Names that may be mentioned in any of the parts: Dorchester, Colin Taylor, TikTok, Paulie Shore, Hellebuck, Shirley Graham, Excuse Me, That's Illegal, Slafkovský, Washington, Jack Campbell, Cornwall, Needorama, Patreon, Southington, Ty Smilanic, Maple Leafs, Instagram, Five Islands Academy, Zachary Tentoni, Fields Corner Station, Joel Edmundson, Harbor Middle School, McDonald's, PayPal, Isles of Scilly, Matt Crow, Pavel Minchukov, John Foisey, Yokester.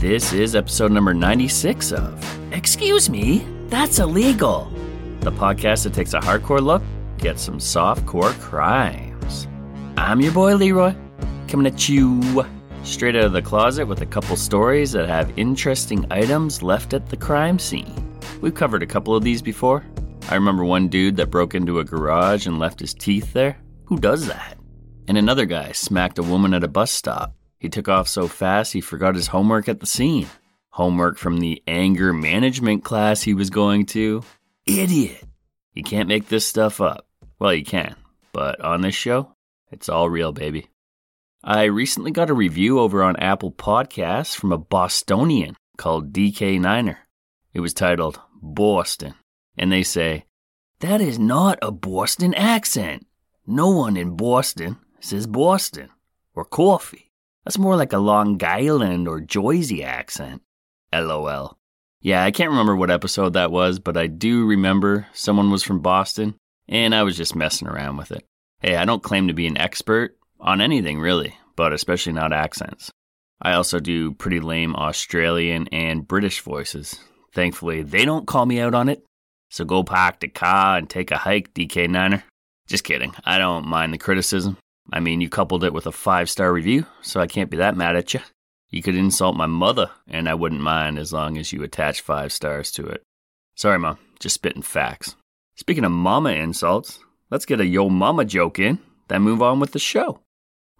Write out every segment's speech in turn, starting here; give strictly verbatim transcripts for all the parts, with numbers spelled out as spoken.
This is episode number ninety-six of Excuse Me, That's Illegal, the podcast that takes a hardcore look, gets some softcore crimes. I'm your boy Leroy, coming at you straight out of the closet with a couple stories that have interesting items left at the crime scene. We've covered a couple of these before. I remember one dude that broke into a garage and left his teeth there. Who does that? And another guy smacked a woman at a bus stop. He took off so fast he forgot his homework at the scene. Homework from the anger management class he was going to. Idiot. You can't make this stuff up. Well, you can, but on this show, it's all real, baby. I recently got a review over on Apple Podcasts from a Bostonian called D K Niner. It was titled Boston, and they say, "That is not a Boston accent. No one in Boston says Boston or coffee. That's more like a Long Island or Jersey accent. LOL. Yeah, I can't remember what episode that was, but I do remember someone was from Boston, and I was just messing around with it. Hey, I don't claim to be an expert on anything, really, but especially not accents. I also do pretty lame Australian and British voices. Thankfully, they don't call me out on it. So go park the car and take a hike, D K Niner. Just kidding. I don't mind the criticism. I mean, you coupled it with a five-star review, so I can't be that mad at you. You could insult my mother, and I wouldn't mind as long as you attach five stars to it. Sorry, Mom, just spitting facts. Speaking of mama insults, let's get a yo mama joke in, then move on with the show.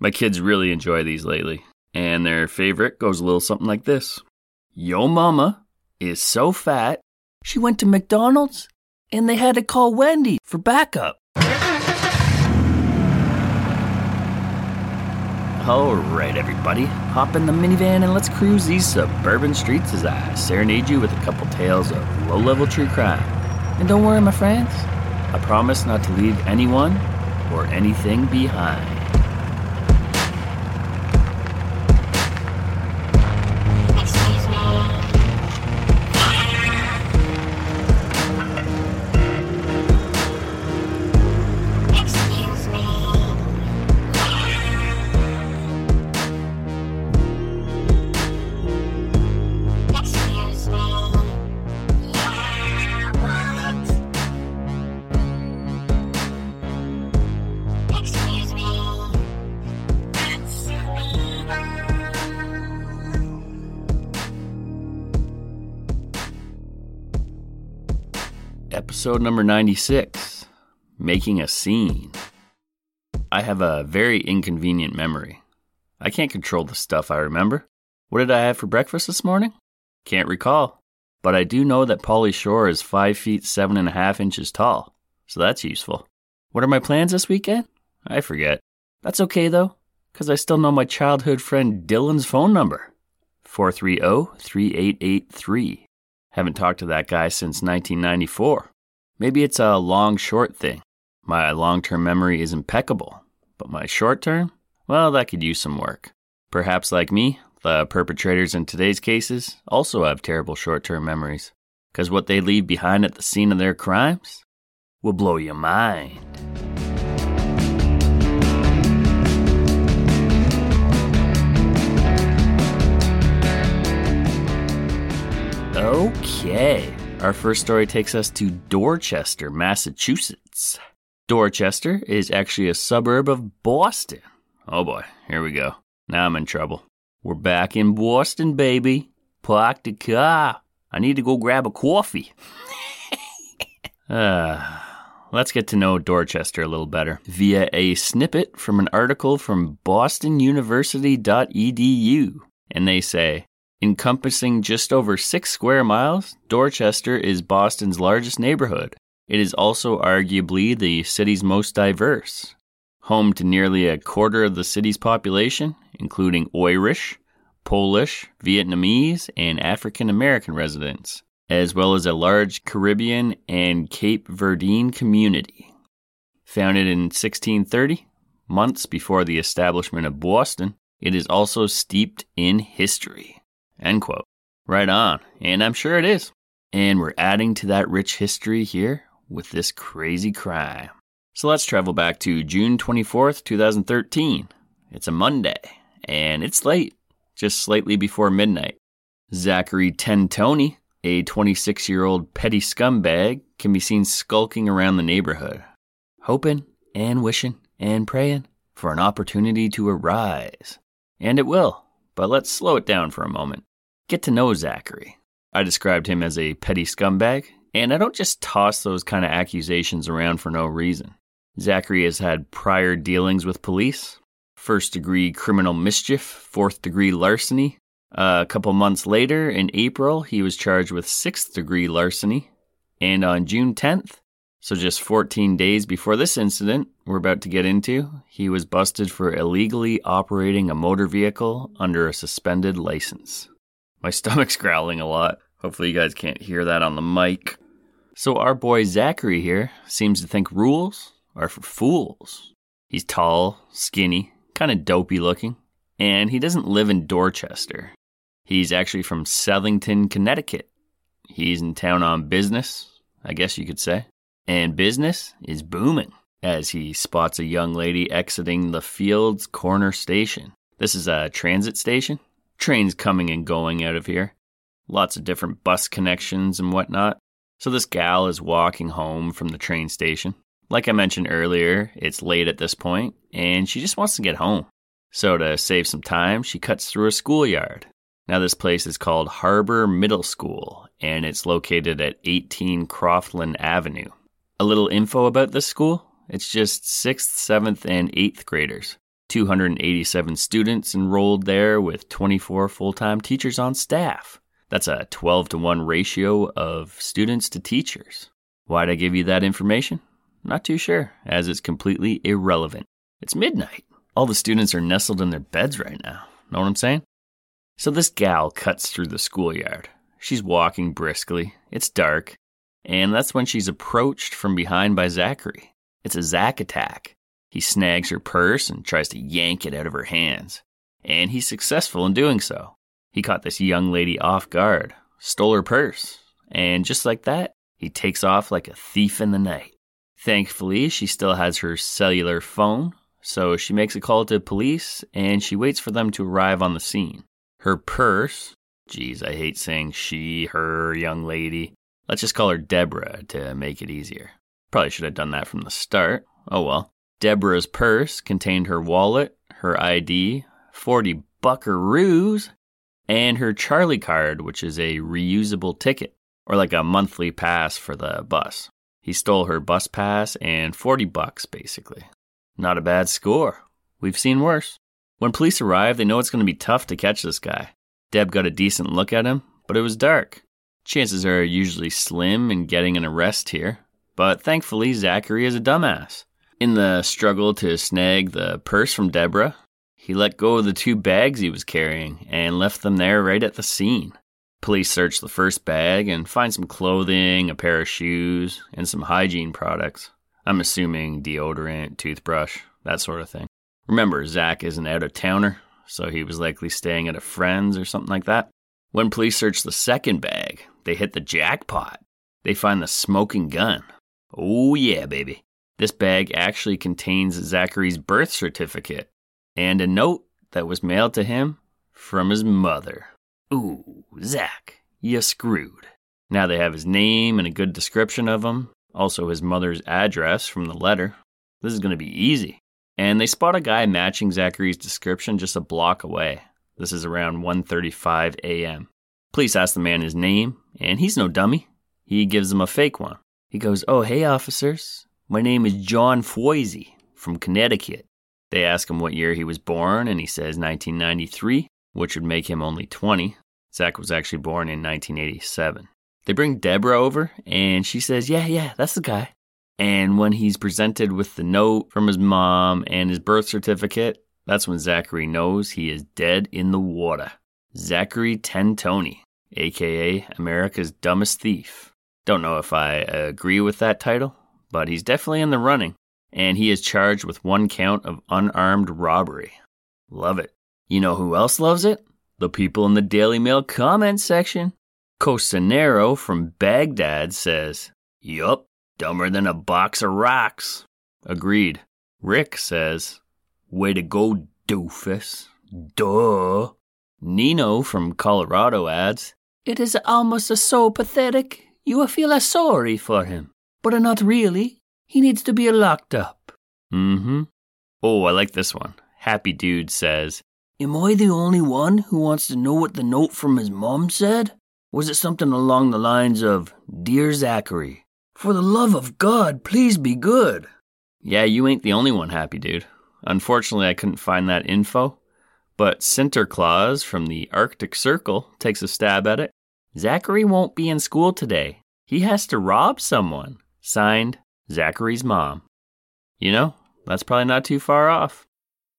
My kids really enjoy these lately, and their favorite goes a little something like this. Yo mama is so fat, she went to McDonald's, and they had to call Wendy for backup. Alright everybody, hop in the minivan and let's cruise these suburban streets as I serenade you with a couple tales of low-level true crime. And don't worry my friends, I promise not to leave anyone or anything behind. Episode number ninety-six, Making a Scene. I have a very inconvenient memory. I can't control the stuff I remember. What did I have for breakfast this morning? Can't recall. But I do know that Paulie Shore is five feet seven and a half inches tall, so that's useful. What are my plans this weekend? I forget. That's okay though, because I still know my childhood friend Dylan's phone number, four three zero, three eight eight three. Haven't talked to that guy since nineteen ninety-four. Maybe it's a long-short thing. My long-term memory is impeccable, but my short-term? Well, that could use some work. Perhaps like me, the perpetrators in today's cases also have terrible short-term memories, because what they leave behind at the scene of their crimes will blow your mind. Okay, our first story takes us to Dorchester, Massachusetts. Dorchester is actually a suburb of Boston. Oh boy, here we go. Now I'm in trouble. We're back in Boston, baby. Park the car. I need to go grab a coffee. uh, let's get to know Dorchester a little better via a snippet from an article from boston university dot e d u, and they say, encompassing just over six square miles, Dorchester is Boston's largest neighborhood. It is also arguably the city's most diverse. Home to nearly a quarter of the city's population, including Irish, Polish, Vietnamese, and African American residents, as well as a large Caribbean and Cape Verdean community. Founded in sixteen thirty, months before the establishment of Boston, it is also steeped in history. End quote. Right on, and I'm sure it is. And we're adding to that rich history here with this crazy crime. So let's travel back to June twenty-fourth, twenty thirteen. It's a Monday, and it's late, just slightly before midnight. Zachary Tentoni, a twenty-six-year-old petty scumbag, can be seen skulking around the neighborhood, hoping and wishing and praying for an opportunity to arise. And it will, but let's slow it down for a moment. Get to know Zachary. I described him as a petty scumbag, and I don't just toss those kind of accusations around for no reason. Zachary has had prior dealings with police, first-degree criminal mischief, fourth-degree larceny. Uh, a couple months later, in April, he was charged with sixth-degree larceny. And on June tenth, so just fourteen days before this incident we're about to get into, he was busted for illegally operating a motor vehicle under a suspended license. My stomach's growling a lot. Hopefully you guys can't hear that on the mic. So our boy Zachary here seems to think rules are for fools. He's tall, skinny, kind of dopey looking, and he doesn't live in Dorchester. He's actually from Southington, Connecticut. He's in town on business, I guess you could say. And business is booming as he spots a young lady exiting the Fields Corner Station. This is a transit station. Trains coming and going out of here. Lots of different bus connections and whatnot. So this gal is walking home from the train station. Like I mentioned earlier, it's late at this point, and she just wants to get home. So to save some time, she cuts through a schoolyard. Now this place is called Harbor Middle School, and it's located at eighteen Croftland Avenue. A little info about this school. It's just sixth, seventh, and eighth graders. two hundred eighty-seven students enrolled there with twenty-four full-time teachers on staff. That's a twelve to one ratio of students to teachers. Why'd I give you that information? Not too sure, as it's completely irrelevant. It's midnight. All the students are nestled in their beds right now. Know what I'm saying? So this gal cuts through the schoolyard. She's walking briskly. It's dark. And that's when she's approached from behind by Zachary. It's a Zach attack. He snags her purse and tries to yank it out of her hands. And he's successful in doing so. He caught this young lady off guard, stole her purse, and just like that, he takes off like a thief in the night. Thankfully, she still has her cellular phone, so she makes a call to police, and she waits for them to arrive on the scene. Her purse, geez, I hate saying she, her, young lady. Let's just call her Deborah to make it easier. Probably should have done that from the start. Oh well. Deborah's purse contained her wallet, her I D, forty buckaroos, and her Charlie card, which is a reusable ticket, or like a monthly pass for the bus. He stole her bus pass and forty bucks, basically. Not a bad score. We've seen worse. When police arrive, they know it's going to be tough to catch this guy. Deb got a decent look at him, but it was dark. Chances are usually slim in getting an arrest here, but thankfully Zachary is a dumbass. In the struggle to snag the purse from Deborah, he let go of the two bags he was carrying and left them there right at the scene. Police search the first bag and find some clothing, a pair of shoes, and some hygiene products. I'm assuming deodorant, toothbrush, that sort of thing. Remember, Zach is an out-of-towner, so he was likely staying at a friend's or something like that. When police search the second bag, they hit the jackpot. They find the smoking gun. Oh yeah, baby. This bag actually contains Zachary's birth certificate and a note that was mailed to him from his mother. Ooh, Zach, you screwed. Now they have his name and a good description of him, also his mother's address from the letter. This is going to be easy. And they spot a guy matching Zachary's description just a block away. This is around one thirty-five a.m. Police ask the man his name, and he's no dummy. He gives them a fake one. He goes, "Oh, hey, officers. My name is John Foisey from Connecticut." They ask him what year he was born, and he says nineteen ninety-three, which would make him only twenty. Zach was actually born in nineteen eighty-seven. They bring Deborah over, and she says, yeah, yeah, that's the guy. And when he's presented with the note from his mom and his birth certificate, that's when Zachary knows he is dead in the water. Zachary Tentoni, aka America's Dumbest Thief. Don't know if I agree with that title, but he's definitely in the running, and he is charged with one count of unarmed robbery. Love it. You know who else loves it? The people in the Daily Mail comment section. Costanero from Baghdad says, "Yup, dumber than a box of rocks." Agreed. Rick says, "Way to go, doofus. Duh." Nino from Colorado adds, "It is almost so pathetic, you feel sorry for him. But not really. He needs to be locked up." Mm-hmm. Oh, I like this one. Happy Dude says, "Am I the only one who wants to know what the note from his mom said? Was it something along the lines of, 'Dear Zachary, for the love of God, please be good'?" Yeah, you ain't the only one, Happy Dude. Unfortunately, I couldn't find that info. But Sinterklaas from the Arctic Circle takes a stab at it. "Zachary won't be in school today. He has to rob someone. Signed, Zachary's mom." You know, that's probably not too far off.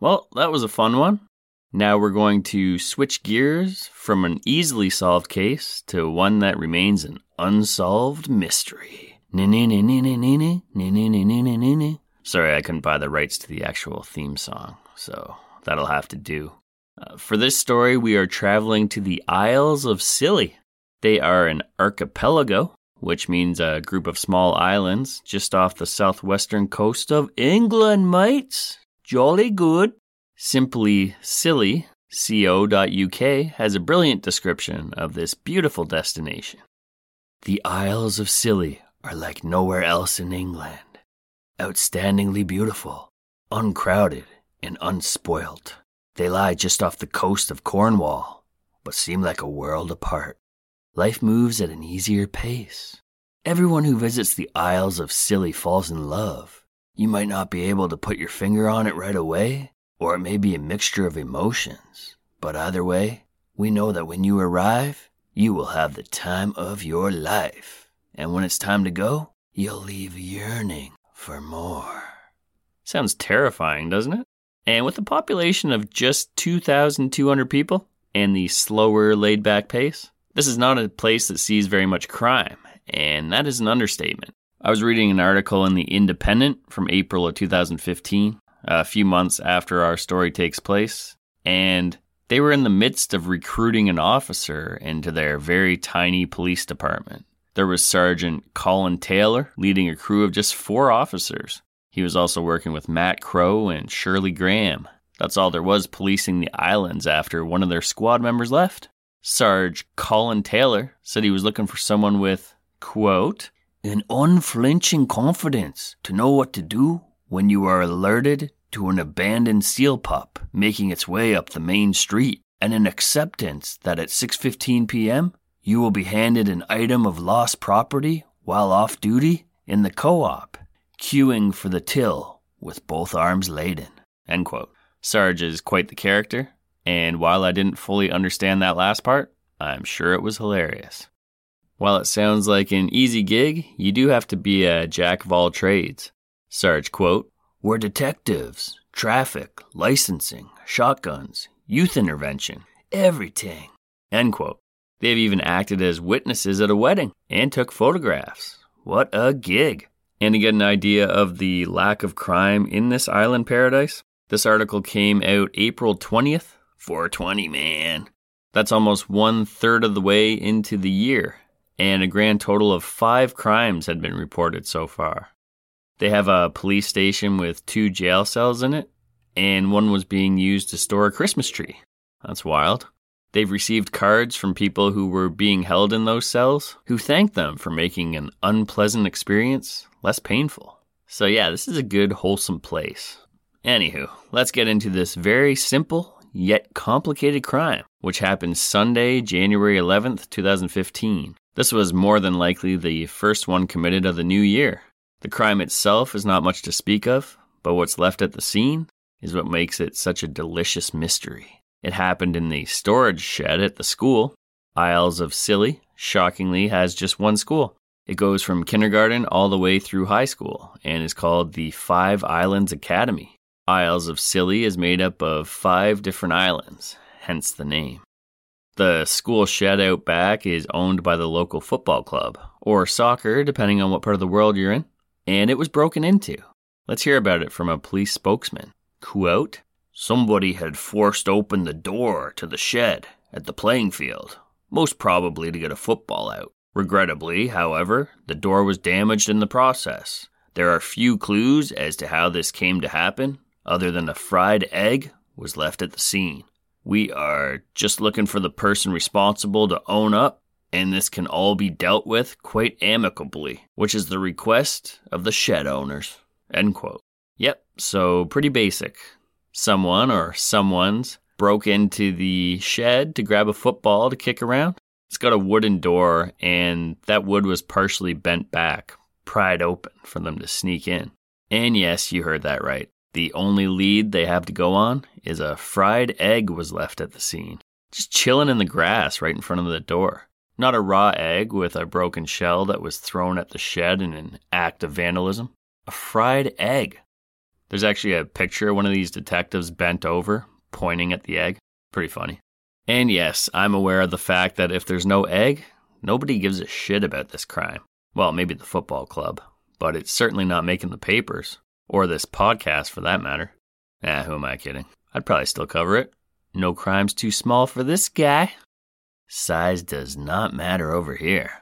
Well, that was a fun one. Now we're going to switch gears from an easily solved case to one that remains an unsolved mystery. Sorry, I couldn't buy the rights to the actual theme song, so that'll have to do. Uh, for this story, we are traveling to the Isles of Scilly. They are an archipelago, which means a group of small islands just off the southwestern coast of England, mates. Jolly good. Simply Scilly, co dot U K, has a brilliant description of this beautiful destination. "The Isles of Scilly are like nowhere else in England. Outstandingly beautiful, uncrowded, and unspoilt. They lie just off the coast of Cornwall, but seem like a world apart. Life moves at an easier pace. Everyone who visits the Isles of Scilly falls in love. You might not be able to put your finger on it right away, or it may be a mixture of emotions. But either way, we know that when you arrive, you will have the time of your life. And when it's time to go, you'll leave yearning for more." Sounds terrifying, doesn't it? And with a population of just two thousand two hundred people and the slower laid-back pace, this is not a place that sees very much crime, and that is an understatement. I was reading an article in The Independent from April of two thousand fifteen, a few months after our story takes place, and they were in the midst of recruiting an officer into their very tiny police department. There was Sergeant Colin Taylor leading a crew of just four officers. He was also working with Matt Crow and Shirley Graham. That's all there was policing the islands after one of their squad members left. Sergeant Colin Taylor said he was looking for someone with, quote, an unflinching confidence to know what to do when you are alerted to an abandoned seal pup making its way up the main street, and an acceptance that at six fifteen p.m. you will be handed an item of lost property while off duty in the co-op, queuing for the till with both arms laden, end quote. Sarge is quite the character, and while I didn't fully understand that last part, I'm sure it was hilarious. While it sounds like an easy gig, you do have to be a jack of all trades. Sarge, quote, we're detectives, traffic, licensing, shotguns, youth intervention, everything, end quote. They've even acted as witnesses at a wedding and took photographs. What a gig. And to get an idea of the lack of crime in this island paradise, this article came out April twentieth, four twenty, man. That's almost one third of the way into the year, and a grand total of five crimes had been reported so far. They have a police station with two jail cells in it, and one was being used to store a Christmas tree. That's wild. They've received cards from people who were being held in those cells, who thanked them for making an unpleasant experience less painful. So yeah, this is a good, wholesome place. Anywho, let's get into this very simple yet complicated crime, which happened Sunday, January eleventh, twenty fifteen. This was more than likely the first one committed of the new year. The crime itself is not much to speak of, but what's left at the scene is what makes it such a delicious mystery. It happened in the storage shed at the school. Isles of Scilly, shockingly, has just one school. It goes from kindergarten all the way through high school and is called the Five Islands Academy. Isles of Scilly is made up of five different islands, hence the name. The school shed out back is owned by the local football club, or soccer, depending on what part of the world you're in, and it was broken into. Let's hear about it from a police spokesman. Quote, somebody had forced open the door to the shed at the playing field, most probably to get a football out. Regrettably, however, the door was damaged in the process. There are few clues as to how this came to happen, other than a fried egg was left at the scene. We are just looking for the person responsible to own up, and this can all be dealt with quite amicably, which is the request of the shed owners, end quote. Yep, so pretty basic. Someone or someone's broke into the shed to grab a football to kick around. It's got a wooden door, and that wood was partially bent back, pried open for them to sneak in. And yes, you heard that right. The only lead they have to go on is a fried egg was left at the scene, just chilling in the grass right in front of the door. Not a raw egg with a broken shell that was thrown at the shed in an act of vandalism. A fried egg. There's actually a picture of one of these detectives bent over, pointing at the egg. Pretty funny. And yes, I'm aware of the fact that if there's no egg, nobody gives a shit about this crime. Well, maybe the football club, but it's certainly not making the papers, or this podcast for that matter. Eh, who am I kidding? I'd probably still cover it. No crime's too small for this guy. Size does not matter over here.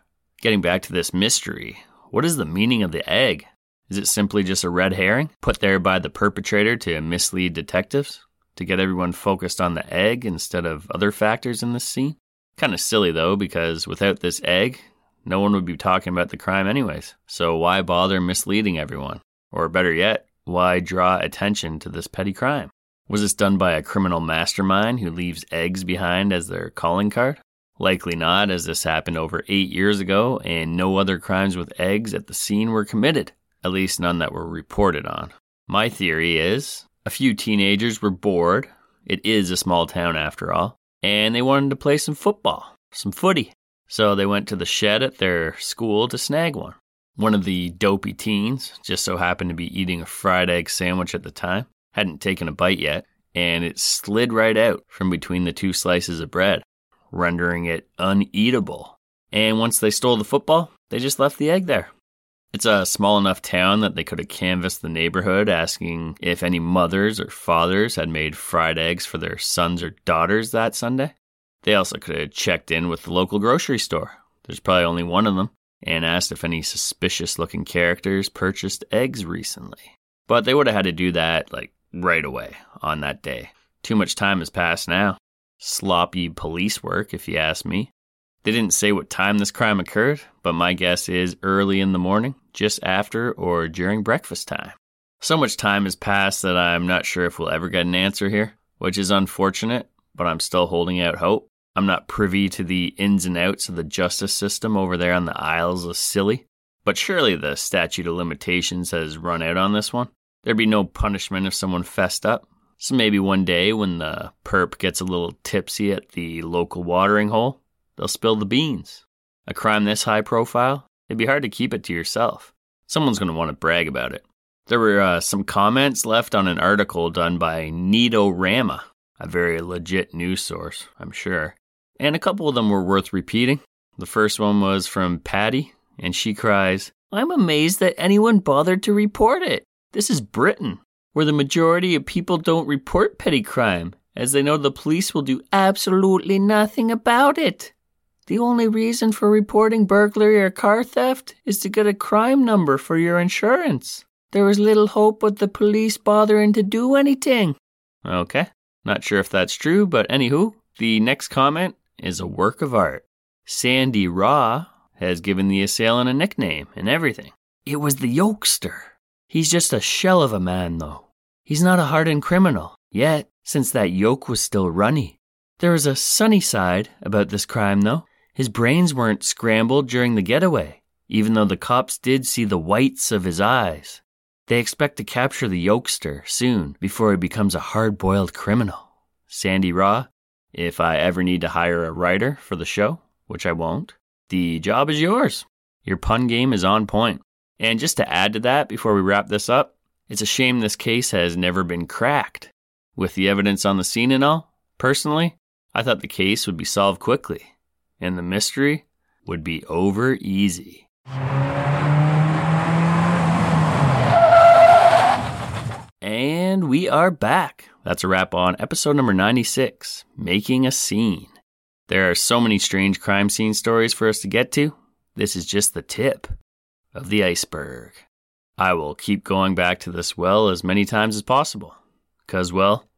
Getting back to this mystery, what is the meaning of the egg? Is it simply just a red herring put there by the perpetrator to mislead detectives, to get everyone focused on the egg instead of other factors in this scene? Kind of silly though, because without this egg, no one would be talking about the crime anyways. So why bother misleading everyone? Or better yet, why draw attention to this petty crime? Was this done by a criminal mastermind who leaves eggs behind as their calling card? Likely not, as this happened over eight years ago and no other crimes with eggs at the scene were committed. At least none that were reported on. My theory is a few teenagers were bored. It is a small town after all. And they wanted to play some football, some footy. So they went to the shed at their school to snag one. One of the dopey teens just so happened to be eating a fried egg sandwich at the time, hadn't taken a bite yet, and it slid right out from between the two slices of bread, rendering it uneatable. And once they stole the football, they just left the egg there. It's a small enough town that they could have canvassed the neighborhood asking if any mothers or fathers had made fried eggs for their sons or daughters that Sunday. They also could have checked in with the local grocery store, there's probably only one of them, and asked if any suspicious looking characters purchased eggs recently. But they would have had to do that like right away on that day. Too much time has passed now. Sloppy police work, if you ask me. They didn't say what time this crime occurred, but my guess is early in the morning, just after or during breakfast time. So much time has passed that I'm not sure if we'll ever get an answer here, which is unfortunate, but I'm still holding out hope. I'm not privy to the ins and outs of the justice system over there on the Isles of Scilly, but surely the statute of limitations has run out on this one. There'd be no punishment if someone fessed up. So maybe one day when the perp gets a little tipsy at the local watering hole, they'll spill the beans. A crime this high profile, it'd be hard to keep it to yourself. Someone's going to want to brag about it. There were uh, some comments left on an article done by Needorama, a very legit news source, I'm sure. And a couple of them were worth repeating. The first one was from Patty, and she cries, "I'm amazed that anyone bothered to report it. This is Britain, where the majority of people don't report petty crime, as they know the police will do absolutely nothing about it. The only reason for reporting burglary or car theft is to get a crime number for your insurance. There is little hope of the police bothering to do anything." Okay, not sure if that's true, but anywho, the next comment is a work of art. Sandy Raw has given the assailant a nickname and everything. It was the Yokester. He's just a shell of a man, though. He's not a hardened criminal, yet, since that yoke was still runny. There is a sunny side about this crime, though. His brains weren't scrambled during the getaway, even though the cops did see the whites of his eyes. They expect to capture the Yokester soon before he becomes a hard-boiled criminal. Sandy Raw, if I ever need to hire a writer for the show, which I won't, the job is yours. Your pun game is on point. And just to add to that, before we wrap this up, it's a shame this case has never been cracked. With the evidence on the scene and all, personally, I thought the case would be solved quickly, and the mystery would be over easy. And we are back. That's a wrap on episode number ninety-six, Making a Scene. There are so many strange crime scene stories for us to get to. This is just the tip of the iceberg. I will keep going back to this well as many times as possible, because, well,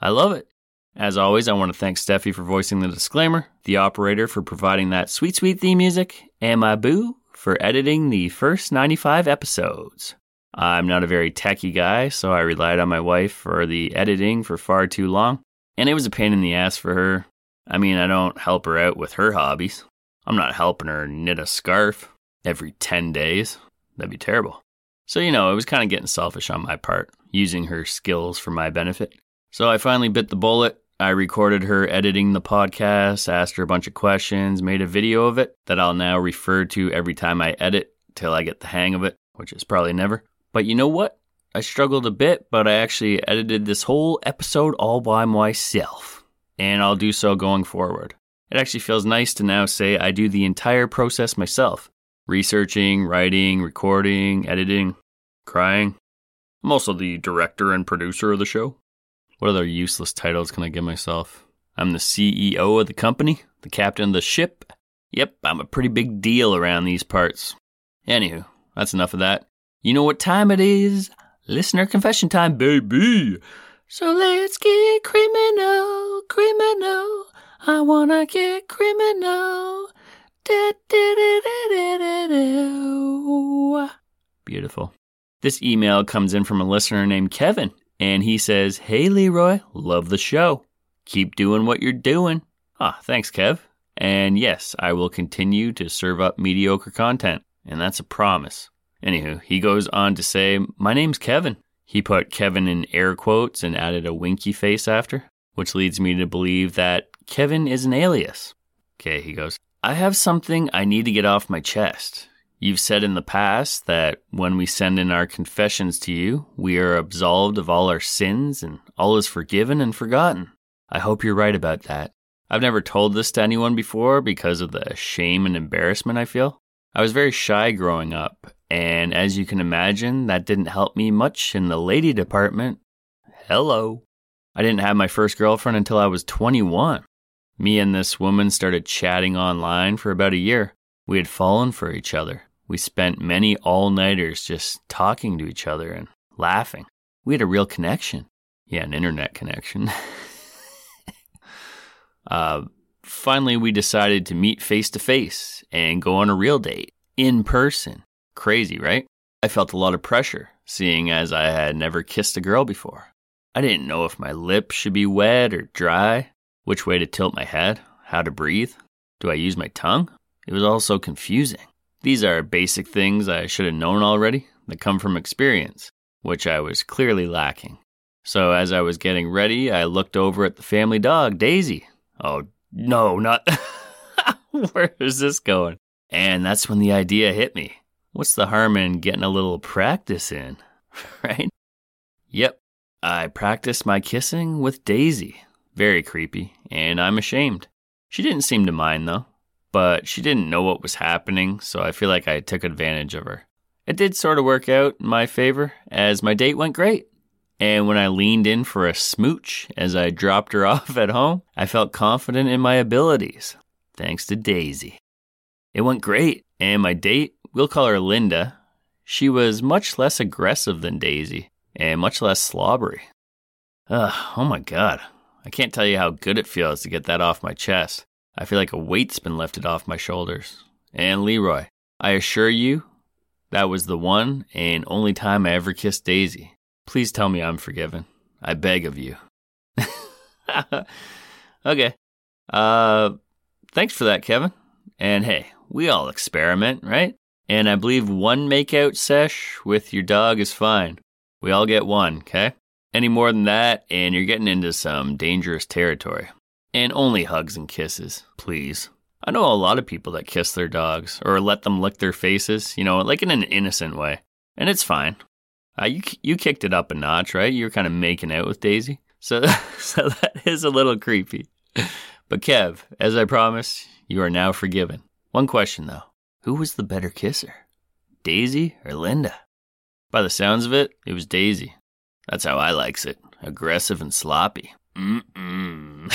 I love it. As always, I want to thank Steffi for voicing the disclaimer, the operator for providing that sweet, sweet theme music, and my boo for editing the first ninety-five episodes. I'm not a very techie guy, so I relied on my wife for the editing for far too long, and it was a pain in the ass for her. I mean, I don't help her out with her hobbies. I'm not helping her knit a scarf every ten days. That'd be terrible. So, you know, it was kind of getting selfish on my part, using her skills for my benefit. So I finally bit the bullet. I recorded her editing the podcast, asked her a bunch of questions, made a video of it that I'll now refer to every time I edit till I get the hang of it, which is probably never. But you know what? I struggled a bit, but I actually edited this whole episode all by myself. And I'll do so going forward. It actually feels nice to now say I do the entire process myself. Researching, writing, recording, editing, crying. I'm also the director and producer of the show. What other useless titles can I give myself? I'm the C E O of the company, the captain of the ship. Yep, I'm a pretty big deal around these parts. Anywho, that's enough of that. You know what time it is? Listener confession time, baby. So let's get criminal, criminal. I wanna get criminal. Da, da, da, da, da, da. Beautiful. This email comes in from a listener named Kevin, and he says, "Hey Leroy, love the show. Keep doing what you're doing." Ah, thanks, Kev. And yes, I will continue to serve up mediocre content, and that's a promise. Anywho, he goes on to say, "My name's Kevin." He put Kevin in air quotes and added a winky face after, which leads me to believe that Kevin is an alias. Okay, he goes, "I have something I need to get off my chest. You've said in the past that when we send in our confessions to you, we are absolved of all our sins and all is forgiven and forgotten. I hope you're right about that. I've never told this to anyone before because of the shame and embarrassment I feel. I was very shy growing up, and as you can imagine, that didn't help me much in the lady department. Hello. I didn't have my first girlfriend until I was twenty-one. Me and this woman started chatting online for about a year. We had fallen for each other. We spent many all-nighters just talking to each other and laughing. We had a real connection. Yeah, an internet connection. Uh, finally, we decided to meet face to face and go on a real date in person. Crazy, right? I felt a lot of pressure, seeing as I had never kissed a girl before. I didn't know if my lips should be wet or dry, which way to tilt my head, how to breathe. Do I use my tongue? It was all so confusing. These are basic things I should have known already that come from experience, which I was clearly lacking. So as I was getting ready, I looked over at the family dog, Daisy. Oh, no, not... Where is this going? And that's when the idea hit me. What's the harm in getting a little practice in, right? Yep, I practiced my kissing with Daisy. Very creepy, and I'm ashamed. She didn't seem to mind, though. But she didn't know what was happening, so I feel like I took advantage of her. It did sort of work out in my favor, as my date went great. And when I leaned in for a smooch as I dropped her off at home, I felt confident in my abilities, thanks to Daisy. It went great, and my date, we'll call her Linda, she was much less aggressive than Daisy, and much less slobbery. Ugh, oh my god, I can't tell you how good it feels to get that off my chest. I feel like a weight's been lifted off my shoulders. And Leroy, I assure you, that was the one and only time I ever kissed Daisy. Please tell me I'm forgiven. I beg of you. Okay. Uh, thanks for that, Kevin. And hey, we all experiment, right? And I believe one makeout sesh with your dog is fine. We all get one, okay? Any more than that, and you're getting into some dangerous territory. And only hugs and kisses, please. I know a lot of people that kiss their dogs or let them lick their faces, you know, like in an innocent way. And it's fine. Uh, you you kicked it up a notch, right? You were kind of making out with Daisy. So, so that is a little creepy. But Kev, as I promised, you are now forgiven. One question, though. Who was the better kisser? Daisy or Linda? By the sounds of it, it was Daisy. That's how I likes it. Aggressive and sloppy. Mm-mm.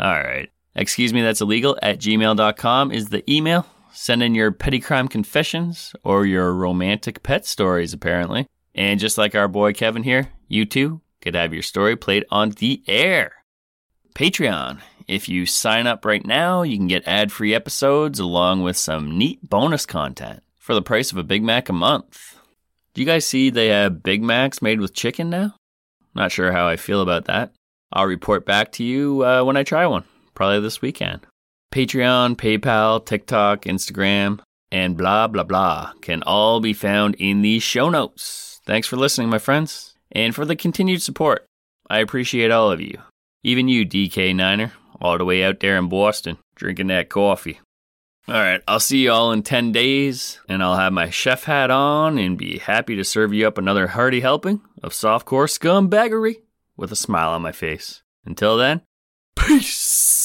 All right. Excuse me, that's illegal at gmail dot com is the email. Send in your petty crime confessions or your romantic pet stories, apparently. And just like our boy Kevin here, you too could have your story played on the air. Patreon. If you sign up right now, you can get ad-free episodes along with some neat bonus content for the price of a Big Mac a month. Do you guys see they have Big Macs made with chicken now? Not sure how I feel about that. I'll report back to you uh, when I try one, probably this weekend. Patreon, PayPal, TikTok, Instagram, and blah, blah, blah can all be found in the show notes. Thanks for listening, my friends, and for the continued support. I appreciate all of you. Even you, D K Niner, all the way out there in Boston, drinking that coffee. All right, I'll see you all in ten days, and I'll have my chef hat on and be happy to serve you up another hearty helping of softcore scumbaggery. With a smile on my face. Until then, peace!